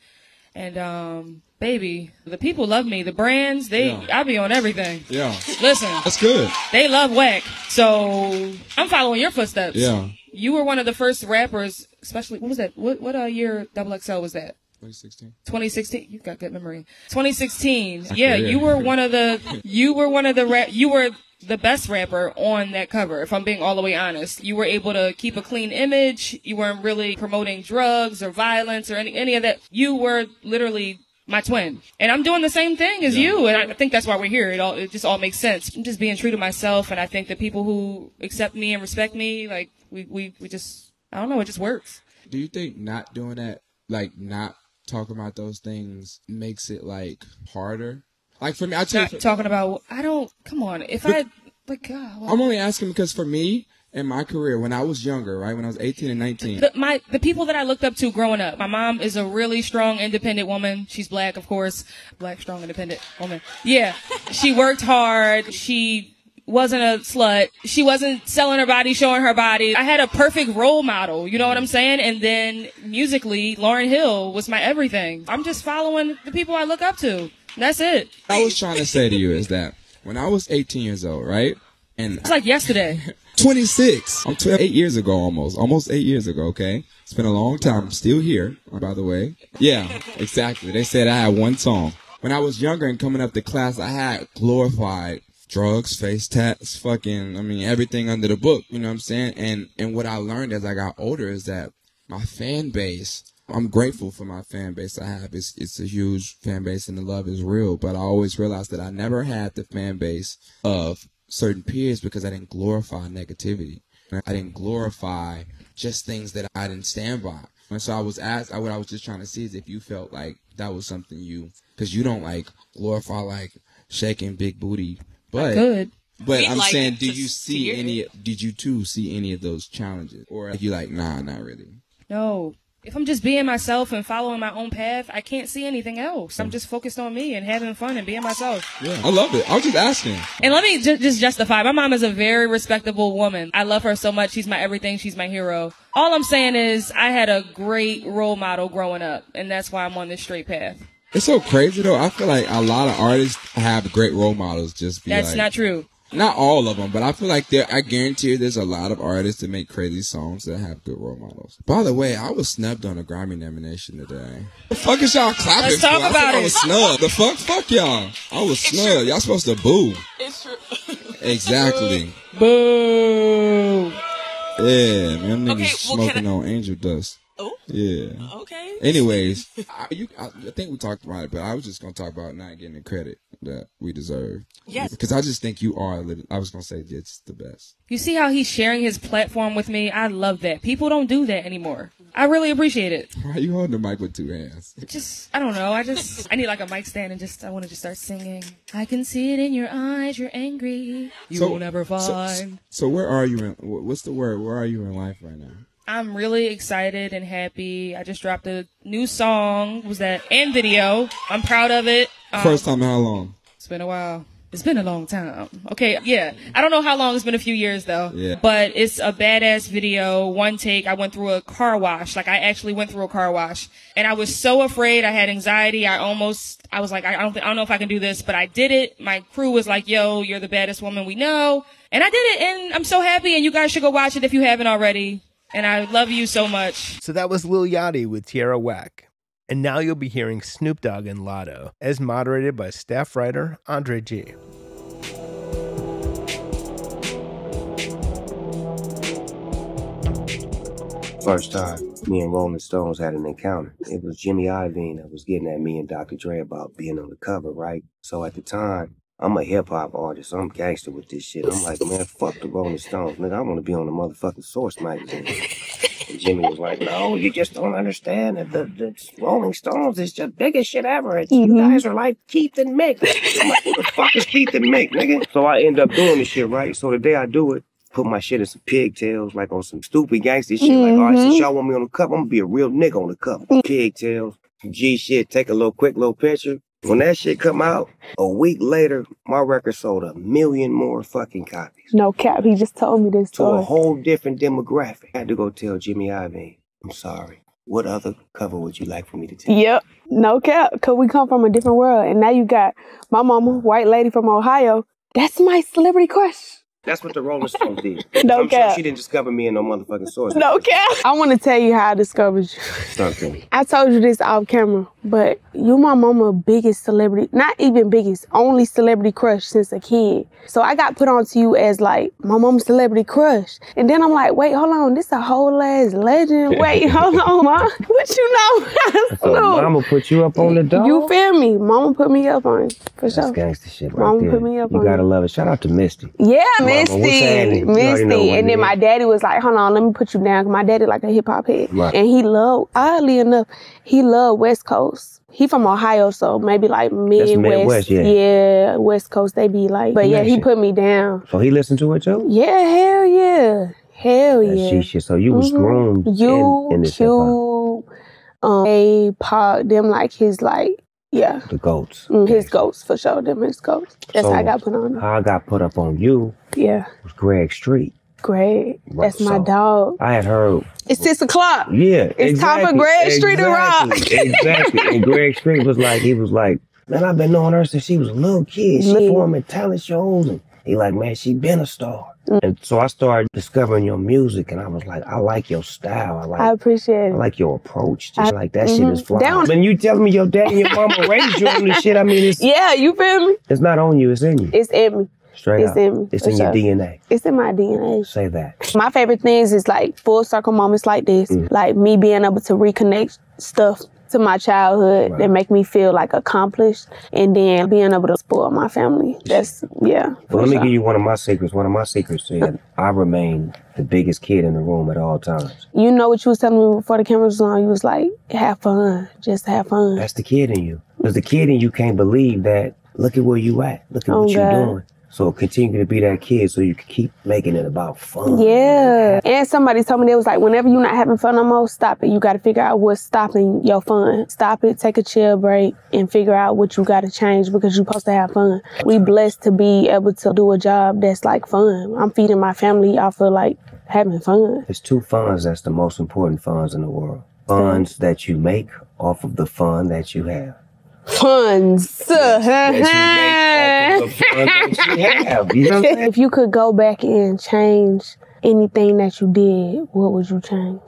And, um, baby, the people love me. The brands, they, yeah. I be on everything. Yeah. Listen. That's good. They love Whack. So, I'm following your footsteps. Yeah. You were one of the first rappers, especially, what was that? What, what uh, year X X L was that? twenty sixteen. twenty sixteen. You've got good memory. twenty sixteen. Yeah, you were one of the, you were one of the, rap, you were the best rapper on that cover, if I'm being all the way honest. You were able to keep a clean image. You weren't really promoting drugs or violence or any any of that. You were literally my twin. And I'm doing the same thing as yeah. you. And I think that's why we're here. It all it just all makes sense. I'm just being true to myself. And I think the people who accept me and respect me, like, we, we, we just, I don't know, it just works. Do you think not doing that, like, not talking about those things makes it, like, harder? Like for me, I tell you, talking about I don't. Come on, if I But God, well, I'm only asking because for me and my career, when I was younger, right, when I was eighteen and nineteen, the, my the people that I looked up to growing up. My mom is a really strong, independent woman. She's black, of course, black, strong, independent woman. Yeah, she worked hard. She wasn't a slut. She wasn't selling her body, showing her body. I had a perfect role model, you know what I'm saying? And then musically, Lauryn Hill was my everything. I'm just following the people I look up to. That's it. What I was trying to say to you is that when I was eighteen years old, right? And it's like yesterday. twenty-six. I'm twelve, eight years ago almost. Almost eight years ago, okay? It's been a long time. I'm still here, by the way. Yeah, exactly. They said I had one song. When I was younger and coming up to class, I had glorified drugs, face tats, fucking, I mean, everything under the book, you know what I'm saying? And and what I learned as I got older is that my fan base, I'm grateful for my fan base I have. It's, it's a huge fan base and the love is real, but I always realized that I never had the fan base of certain peers because I didn't glorify negativity. I didn't glorify just things that I didn't stand by. And so I was asked, I, what I was just trying to see is if you felt like that was something you, because you don't like glorify like shaking big booty. But, but I'm like saying, do you see any, did you too see any of those challenges? Or are you like, nah, not really? No. If I'm just being myself and following my own path, I can't see anything else. I'm just focused on me and having fun and being myself. Yeah, I love it. I was just asking. And let me ju- just justify. My mom is a very respectable woman. I love her so much. She's my everything. She's my hero. All I'm saying is I had a great role model growing up, and that's why I'm on this straight path. It's so crazy, though. I feel like a lot of artists have great role models. Just be That's like, not true. Not all of them, but I feel like there. I guarantee you there's a lot of artists that make crazy songs that have good role models. By the way, I was snubbed on a Grammy nomination today. The fuck is y'all clapping Let's for? Talk about I, it. I was snubbed. The fuck? Fuck y'all. I was it's snubbed. True. Y'all supposed to boo. It's true. Exactly. Boo. Yeah, man. Them okay, niggas well, smoking I- on angel dust. Oh yeah. Okay. Anyways, I, you, I, I think we talked about it, but I was just gonna talk about not getting the credit that we deserve. Yes. Because I just think you are. I was gonna say it's the best. You see how he's sharing his platform with me? I love that. People don't do that anymore. I really appreciate it. Why are you holding the mic with two hands? Just I don't know. I just I need like a mic stand and just I want to just start singing. I can see it in your eyes. You're angry. You so, will never find. So, so where are you? In, what's the word? Where are you in life right now? I'm really excited and happy. I just dropped a new song, was that, and video. I'm proud of it. Um, First time in how long? It's been a while. It's been a long time. Okay, yeah. I don't know how long. It's been a few years, though. Yeah. But it's a badass video, one take. I went through a car wash. Like, I actually went through a car wash. And I was so afraid. I had anxiety. I almost, I was like, I don't, th- I don't know if I can do this, but I did it. My crew was like, yo, you're the baddest woman we know. And I did it, and I'm so happy, and you guys should go watch it if you haven't already. And I love you so much. So that was Lil Yachty with Tierra Whack. And now you'll be hearing Snoop Dogg and Latto, as moderated by staff writer Andre G. First time, me and Rolling Stones had an encounter. It was Jimmy Iovine that was getting at me and Doctor Dre about being on the cover, right? So at the time, I'm a hip-hop artist. I'm gangster with this shit. I'm like, man, fuck the Rolling Stones. Nigga, I want to be on the motherfucking Source magazine. And Jimmy was like, no, you just don't understand that the, the Rolling Stones is the biggest shit ever. It's, mm-hmm. You guys are like Keith and Mick. I'm like, what the fuck is Keith and Mick, nigga? So I end up doing this shit, right? So the day I do it, put my shit in some pigtails, like on some stupid gangster shit. Mm-hmm. Like, all right, since y'all want me on the cup, I'm going to be a real nigga on the cup. Pigtails, G shit, take a little quick little picture. When that shit come out, a week later, my record sold a million more fucking copies. No cap, he just told me this story. To a whole different demographic. I had to go tell Jimmy Iovine, I'm sorry. What other cover would you like for me to take? Yep, no cap, because we come from a different world. And now you got my mama, white lady from Ohio. That's my celebrity crush. That's what the Rolling Stones did. No I'm cap. Sure she didn't discover me in no motherfucking Source. No cap. I want to tell you how I discovered you. Okay. I told you this off camera, but you my mama's biggest celebrity, not even biggest, only celebrity crush since a kid. So I got put on to you as like, my mama's celebrity crush. And then I'm like, wait, hold on, this a whole ass legend. Wait, hold on, ma. What you know? So mama put you up on the dog. You feel me? Mama put me up on it, for That's sure. That's gangster shit right mama there. Mama put me up you on it. You gotta love it. Shout out to Misty. Yeah, man. Misty, Misty, and then my daddy was like, "Hold on, let me put you down." My daddy like a hip hop head, right. And he loved. Oddly enough, he loved West Coast. Coast. He from Ohio, so maybe like Midwest. Midwest yeah. yeah, West Coast, they be like. But yeah, he put me down. So he listened to it too? Yeah, hell yeah. Hell yeah. That shit. So you was mm-hmm. groomed you, in, in this hip-hop. Um, A-Pop, them like his like, yeah. The goats. Mm, his goats, for sure. Them his goats. That's so how I got put on them. How I got put up on you yeah. was Greg Street. Greg. Right, that's so my dog. I had heard. It's six o'clock Yeah. It's exactly, time for Greg exactly, Street to rock. Exactly. And Greg Street was like, he was like, man, I've been knowing her since she was a little kid. She yeah. performed at talent shows. And he like, man, she been a star. Mm. And so I started discovering your music, and I was like, I like your style. I like. I appreciate it. I like your approach. Just I, like that mm-hmm. shit is fly. Down. When you tell me your dad and your mama raised you on this shit, I mean, it's yeah, you feel me? It's not on you. It's in you. It's in me. Straight it's up. in me. It's in sure. your D N A. It's in my D N A. Say that. My favorite things is like full circle moments like this, mm. like me being able to reconnect stuff to my childhood right. that make me feel like accomplished, and then being able to spoil my family. That's, yeah. Well, let sure. me give you one of my secrets. One of my secrets said I remain the biggest kid in the room at all times. You know what you was telling me before the camera was on? You was like, have fun. Just have fun. That's the kid in you. Because the kid in you can't believe that, look at where you at. Look at oh, what God. you're doing. So continue to be that kid so you can keep making it about fun. Yeah. And somebody told me, they was like, whenever you're not having fun no more, stop it. You got to figure out what's stopping your fun. Stop it, take a chill break, and figure out what you got to change, because you're supposed to have fun. We blessed to be able to do a job that's like fun. I'm feeding my family off of like having fun. There's two funds that's the most important funds in the world. Funds that you make off of the fun that you have. Funds. If you could go back and change anything that you did, what would you change?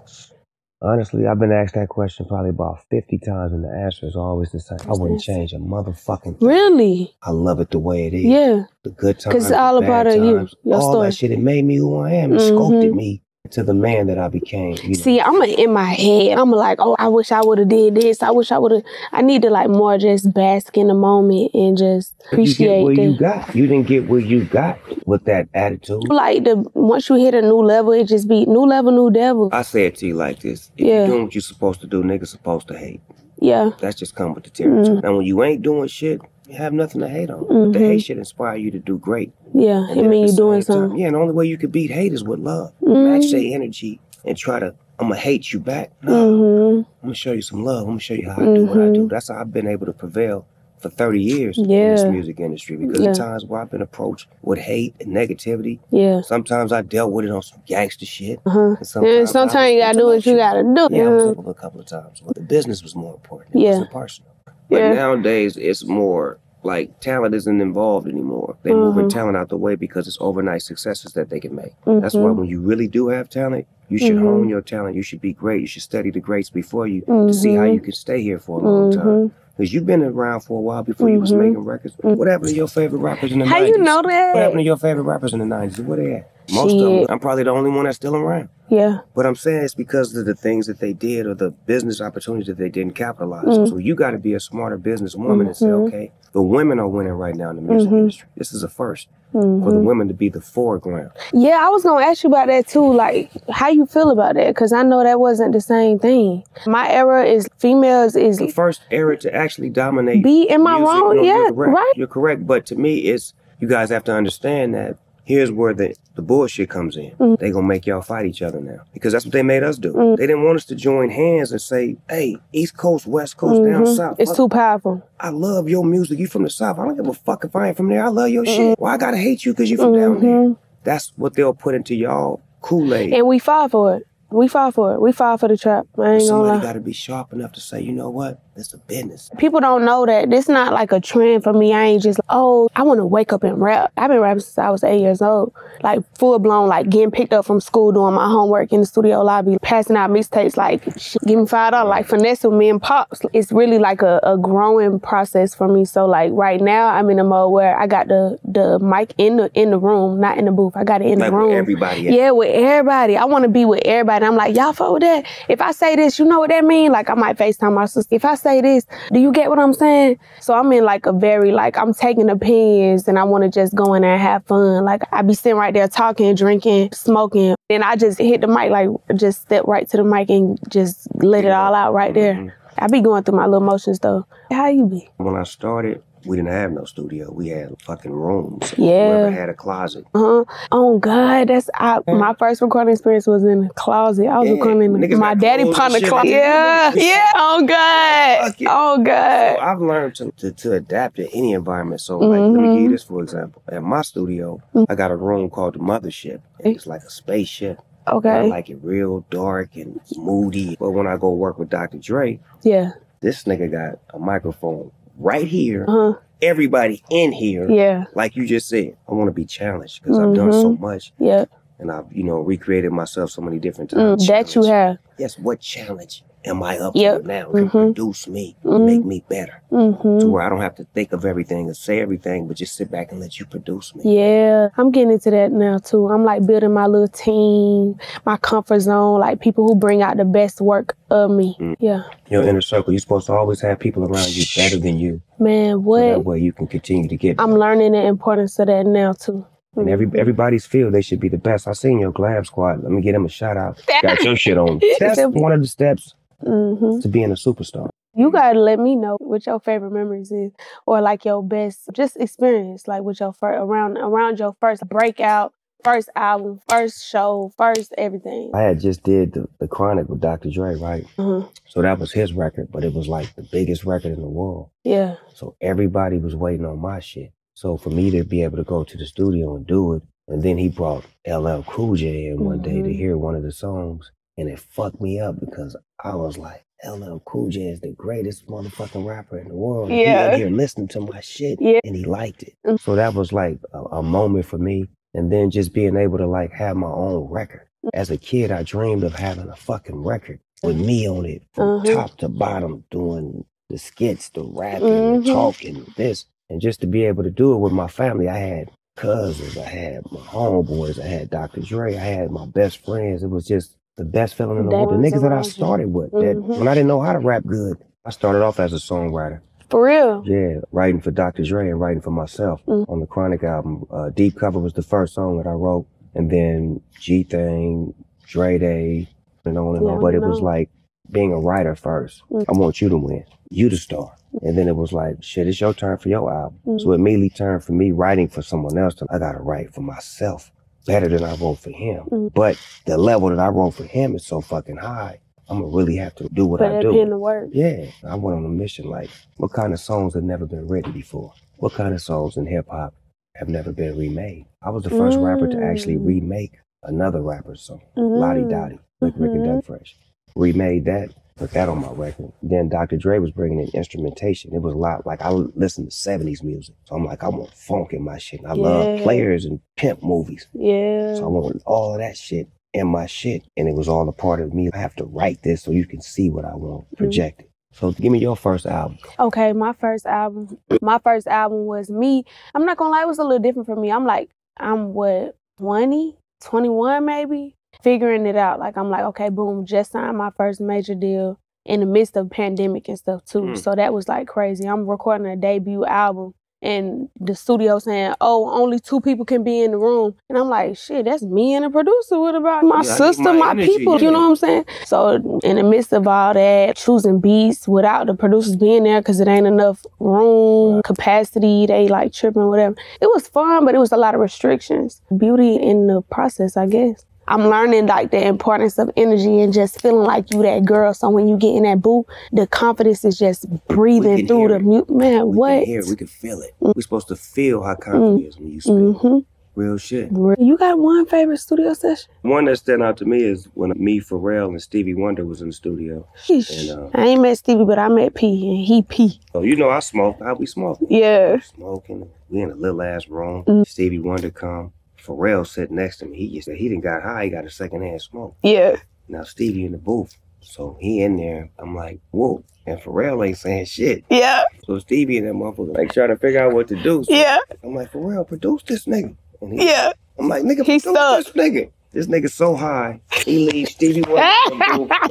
Honestly, I've been asked that question probably about fifty times, and the answer is always the same. I wouldn't change a motherfucking thing. Really? I love it the way it is. Yeah. The good times, because it's all about you. Your all story. That shit, it made me who I am. It mm-hmm. sculpted me to the man that I became. You know? See, I'm in my head. I'm like, oh, I wish I would have did this. I wish I would have. I need to like more just bask in the moment and just appreciate. You get where the, you got. You didn't get where you got with that attitude. Like the once you hit a new level, it just be new level, new devil. I say it to you like this: if yeah. you're doing what you're supposed to do, niggas supposed to hate. Yeah, that's just come with the territory. Mm-hmm. And when you ain't doing shit, you have nothing to hate on. Mm-hmm. But the hate should inspire you to do great. Yeah, and it means you're doing something. Time, yeah, and the only way you could beat hate is with love. Mm-hmm. Match their energy and try to, I'm going to hate you back. No, mm-hmm. I'm going to show you some love. I'm going to show you how I mm-hmm. do what I do. That's how I've been able to prevail for thirty years yeah. in this music industry. Because yeah. at times where I've been approached with hate and negativity, yeah. sometimes I dealt with it on some gangster shit. Uh-huh. And sometimes, and sometimes you got to do what you got to do. Yeah, uh-huh. I was able a couple of times. But the business was more important. It yeah. wasn't personal. But yeah. nowadays, it's more like talent isn't involved anymore. They're mm-hmm. moving talent out the way because it's overnight successes that they can make. Mm-hmm. That's why when you really do have talent, you should mm-hmm. hone your talent. You should be great. You should study the greats before you mm-hmm. to see how you can stay here for a long mm-hmm. time. Because you've been around for a while before mm-hmm. you was making records. Mm-hmm. What happened to your favorite rappers in the how nineties? How you know that? What happened to your favorite rappers in the nineties? Where they at? Most Shit. of them. I'm probably the only one that's still around. Yeah. But I'm saying it's because of the things that they did or the business opportunities that they didn't capitalize on. Mm-hmm. So you got to be a smarter businesswoman mm-hmm. and say, okay, the women are winning right now in the music mm-hmm. industry. This is a first mm-hmm. for the women to be the foreground. Yeah, I was going to ask you about that too. Like, how you feel about that? Because I know that wasn't the same thing. My era is females is... the first era to actually dominate. Be, am I music. wrong? No, yeah, you're right? You're correct. But to me, it's you guys have to understand that here's where the, the bullshit comes in. Mm-hmm. They gonna make y'all fight each other now. Because that's what they made us do. Mm-hmm. They didn't want us to join hands and say, hey, East Coast, West Coast, mm-hmm. down South. It's I, too powerful. I love your music. You from the South. I don't give a fuck if I ain't from there. I love your mm-hmm. shit. Well, I gotta hate you because you from mm-hmm. down there. That's what they'll put into y'all Kool-Aid. And we fall for it. We fall for it. We fall for the trap. I ain't Somebody gonna lie. gotta be sharp enough to say, you know what? It's a business. People don't know that. It's not like a trend for me. I ain't just, like, oh, I want to wake up and rap. I've been rapping since I was eight years old. Like, full-blown, like, getting picked up from school, doing my homework in the studio lobby, passing out mixtapes, like, sh- give me five dollars, like, finesse with me and Pops. It's really, like, a, a growing process for me. So, like, right now, I'm in a mode where I got the, the mic in the in the room, not in the booth. I got it in like the room. With everybody. Yeah, yeah with everybody. I want to be with everybody. I'm like, y'all fuck with that? If I say this, you know what that mean? Like, I might FaceTime my sister. If I say Say this. Do you get what I'm saying? So I'm in like a very like I'm taking opinions and I want to just go in there and have fun. Like I be sitting right there talking, drinking, smoking, and I just hit the mic, like just step right to the mic and just let it all out right there. I be going through my little motions, though. How you be? When I started, we didn't have no studio. We had fucking rooms. Yeah. Whoever had a closet. Uh-huh. Oh, God. That's I, yeah. My first recording experience was in a closet. I was yeah. recording Niggas my daddy pond the closet. Yeah. Yeah. Oh, God. Oh, God. So I've learned to, to, to adapt to any environment. So, like, mm-hmm. let me give you this, for example. At my studio, mm-hmm. I got a room called the Mothership. And it's like a spaceship. Okay. I like it real dark and moody. But when I go work with Doctor Dre, yeah, this nigga got a microphone right here. Uh-huh. Everybody in here. Yeah. Like you just said, I want to be challenged because mm-hmm. I've done so much. Yeah. And I've, you know, recreated myself so many different times. Mm, that you have. Yes. What challenge am I up yep. to now? Can mm-hmm. produce me, mm-hmm. make me better, mm-hmm. to where I don't have to think of everything or say everything, but just sit back and let you produce me. Yeah, I'm getting into that now too. I'm like building my little team, my comfort zone, like people who bring out the best work of me. Mm-hmm. Yeah. Your inner circle, you're supposed to always have people around you better than you. Man, what? So that way you can continue to get better. I'm learning the importance of that now too. And every everybody's feel they should be the best. I seen your glam squad. Let me give them a shout out. Got your shit on. That's one of the steps. Mm-hmm. To being a superstar. You gotta let me know what your favorite memories is, or like your best just experience, like with your first around around your first breakout, first album, first show, first everything. I had just did the, the Chronic with Doctor Dre, right? Mm-hmm. So that was his record, but it was like the biggest record in the world. Yeah. So everybody was waiting on my shit. So for me to be able to go to the studio and do it, and then he brought L L Cool J in mm-hmm. one day to hear one of the songs. And it fucked me up because I was like, L L Cool J is the greatest motherfucking rapper in the world. Yeah. He out here listening to my shit, yeah. and he liked it. Mm-hmm. So that was like a, a moment for me. And then just being able to like have my own record. As a kid, I dreamed of having a fucking record with me on it from mm-hmm. top to bottom, doing the skits, the rapping, mm-hmm. the talking, this. And just to be able to do it with my family, I had cousins, I had my homeboys, I had Doctor Dre, I had my best friends. It was just the best feeling in the world. The niggas that I started with. That mm-hmm. when I didn't know how to rap good, I started off as a songwriter. For real? Yeah, writing for Doctor Dre and writing for myself mm-hmm. on the Chronic album. Uh, Deep Cover was the first song that I wrote. And then G-Thing, Dre Day, and on and yeah, on. But it was like being a writer first. Mm-hmm. I want you to win. You the star. And then it was like, shit, it's your turn for your album. Mm-hmm. So it immediately turned for me writing for someone else to I got to write for myself. Better than I wrote for him. Mm-hmm. But the level that I wrote for him is so fucking high, I'm gonna really have to do what but I do. In the work. Yeah, I went on a mission like, what kind of songs have never been written before? What kind of songs in hip hop have never been remade? I was the first mm-hmm. rapper to actually remake another rapper's song, mm-hmm. Lottie Dottie, with mm-hmm. Rick and Doug Fresh. Remade that, put that on my record. Then Doctor Dre was bringing in instrumentation. It was a lot, like I listened to seventies music. So I'm like, I want funk in my shit. I yeah. love Players and Pimp movies. Yeah. So I want all of that shit in my shit. And it was all a part of me. I have to write this so you can see what I want projected. Mm-hmm. So give me your first album. Okay, my first album. My first album was me. I'm not gonna lie, it was a little different for me. I'm like, I'm what, twenty, twenty-one maybe? Figuring it out. Like, I'm like, okay, boom, just signed my first major deal in the midst of pandemic and stuff too. Mm. So that was like crazy. I'm recording a debut album and the studio saying, oh, only two people can be in the room. And I'm like, shit, that's me and a producer. What about my yeah, sister, my, my energy, people? Yeah. You know what I'm saying? So in the midst of all that, choosing beats without the producers being there because it ain't enough room, capacity, they like tripping, whatever. It was fun, but it was a lot of restrictions. Beauty in the process, I guess. I'm learning like the importance of energy and just feeling like you that girl. So when you get in that booth, the confidence is just breathing through the mute. Man, we what? We can hear it. We can feel it. Mm. We're supposed to feel how confident mm. is when you speak. Mm-hmm. Real shit. You got one favorite studio session? One that stand out to me is when me, Pharrell, and Stevie Wonder was in the studio. And, uh, I ain't met Stevie, but I met P, and he P. Oh, you know I smoke. I be smoking. Yeah. Smoking. We in a little ass room. Mm. Stevie Wonder come. Pharrell sitting next to me. He just he didn't got high. He got a secondhand smoke. Yeah. Now Stevie in the booth, so he in there. I'm like, whoa. And Pharrell ain't saying shit. Yeah. So Stevie and that motherfucker like trying to figure out what to do. So yeah. I'm like, Pharrell, produce this nigga. And he, yeah. I'm like, nigga, he produce stuck. this nigga. This nigga so high. He leaves Stevie what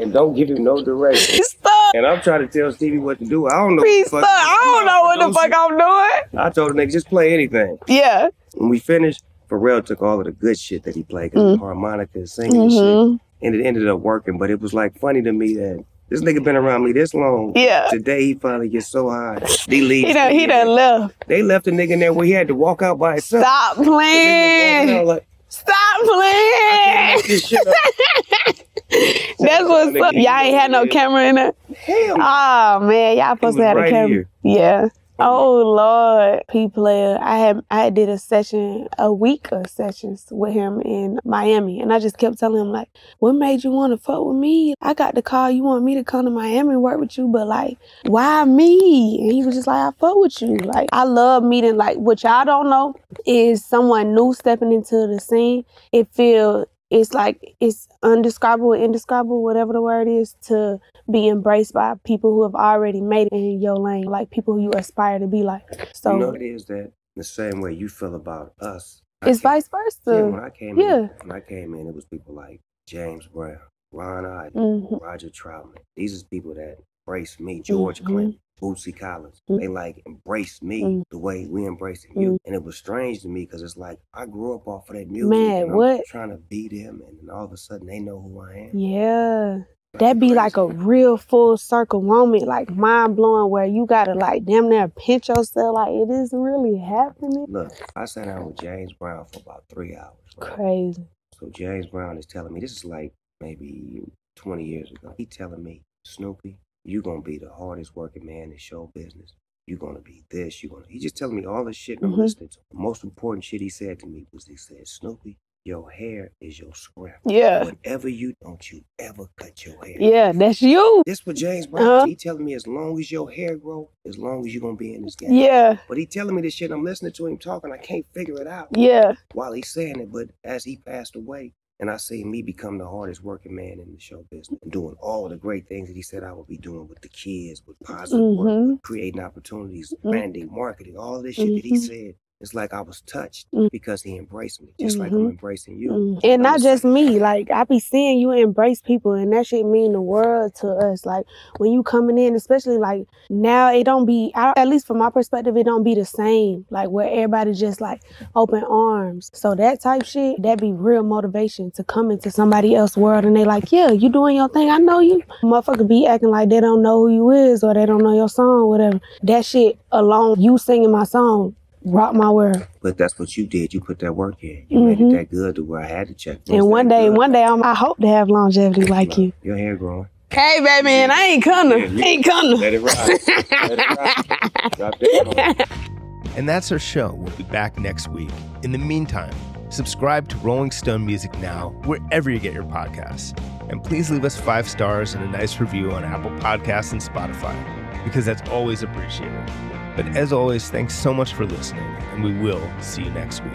and don't give him no direction. He's stuck. And I'm trying to tell Stevie what to do. I don't know. He's stuck. I don't know what the fuck I'm doing. I told the nigga just play anything. Yeah. When we finished. Pharrell took all of the good shit that he played, cause mm. the harmonica, singing mm-hmm. and shit, and it ended up working. But it was like funny to me that This nigga been around me this long. Yeah. Today he finally gets so high. They leave. He done, he done left. They left the nigga in there where he had to walk out by himself. Stop playing. Like, Stop playing. This shit That's what's up. Y'all ain't had no camera in there? Hell. Oh, man. Y'all supposed to have right a camera. Here. Yeah. Oh, Lord. P Player. I had I did a session, a week of sessions with him in Miami. And I just kept telling him, like, what made you want to fuck with me? I got the call. You want me to come to Miami and work with you? But, like, why me? And he was just like, I fuck with you. Like, I love meeting, like, what y'all don't know is someone new stepping into the scene. It feels... It's like, it's undescribable, indescribable, whatever the word is, to be embraced by people who have already made it in your lane, like people who you aspire to be like. So, you know, it is that the same way you feel about us. I it's came, vice versa. Yeah, when I came yeah. in, when I came in, it was people like James Brown, Ron Hyatt, mm-hmm. Roger Troutman. These is people that embrace me, George mm-hmm. Clinton, Bootsy Collins. Mm-hmm. They like embraced me mm-hmm. the way we embracing you. Mm-hmm. And it was strange to me because it's like I grew up off of that music. Man, and I'm what? Trying to be them, and then all of a sudden they know who I am. Yeah. Like, that'd be crazy. Like a real full circle moment, like mind blowing, where you gotta like damn near pinch yourself, like it is really happening. Look, I sat down with James Brown for about three hours. Right? Crazy. So James Brown is telling me, this is like maybe twenty years ago. He telling me, Snoopy, you're going to be the hardest working man in show business. You're going to be this. You're going to... He just telling me all this shit and I'm mm-hmm. listening to him. The most important shit he said to me was he said, Snoopy, your hair is your script. Yeah. Whatever you don't, you ever cut your hair. Yeah, that's you. That's what James Brown uh-huh. he telling me, as long as your hair grow, as long as you're going to be in this game. Yeah. But he telling me this shit. I'm listening to him talking. I can't figure it out. Yeah. While he's saying it. But as he passed away, and I see me become the hardest working man in the show business and doing all the great things that he said I would be doing with the kids, with positive mm-hmm. work, with creating opportunities, branding, marketing, all this shit mm-hmm. that he said. It's like I was touched mm-hmm. because he embraced me, just mm-hmm. like I'm embracing you. Mm-hmm. And I'm not just saying. me. Like, I be seeing you embrace people, and that shit mean the world to us. Like, when you coming in, especially, like, now it don't be, I, at least from my perspective, it don't be the same. Like, where everybody just, like, open arms. So that type shit, that be real motivation to come into somebody else's world, and they like, yeah, you doing your thing. I know you. Motherfucker be acting like they don't know who you is, or they don't know your song, whatever. That shit alone, you singing my song, rock my world. But that's what you did. You put that work in. You mm-hmm. made it that good to where I had to check. It and one day, good. one day, I'm, I hope to have longevity like no, you. Your hair growing. Hey, baby, man, I ain't coming. Yeah, ain't coming. Let it ride. Let it ride. Drop that on. And that's our show. We'll be back next week. In the meantime, subscribe to Rolling Stone Music Now wherever you get your podcasts. And please leave us five stars and a nice review on Apple Podcasts and Spotify, because that's always appreciated. But as always, thanks so much for listening, and we will see you next week.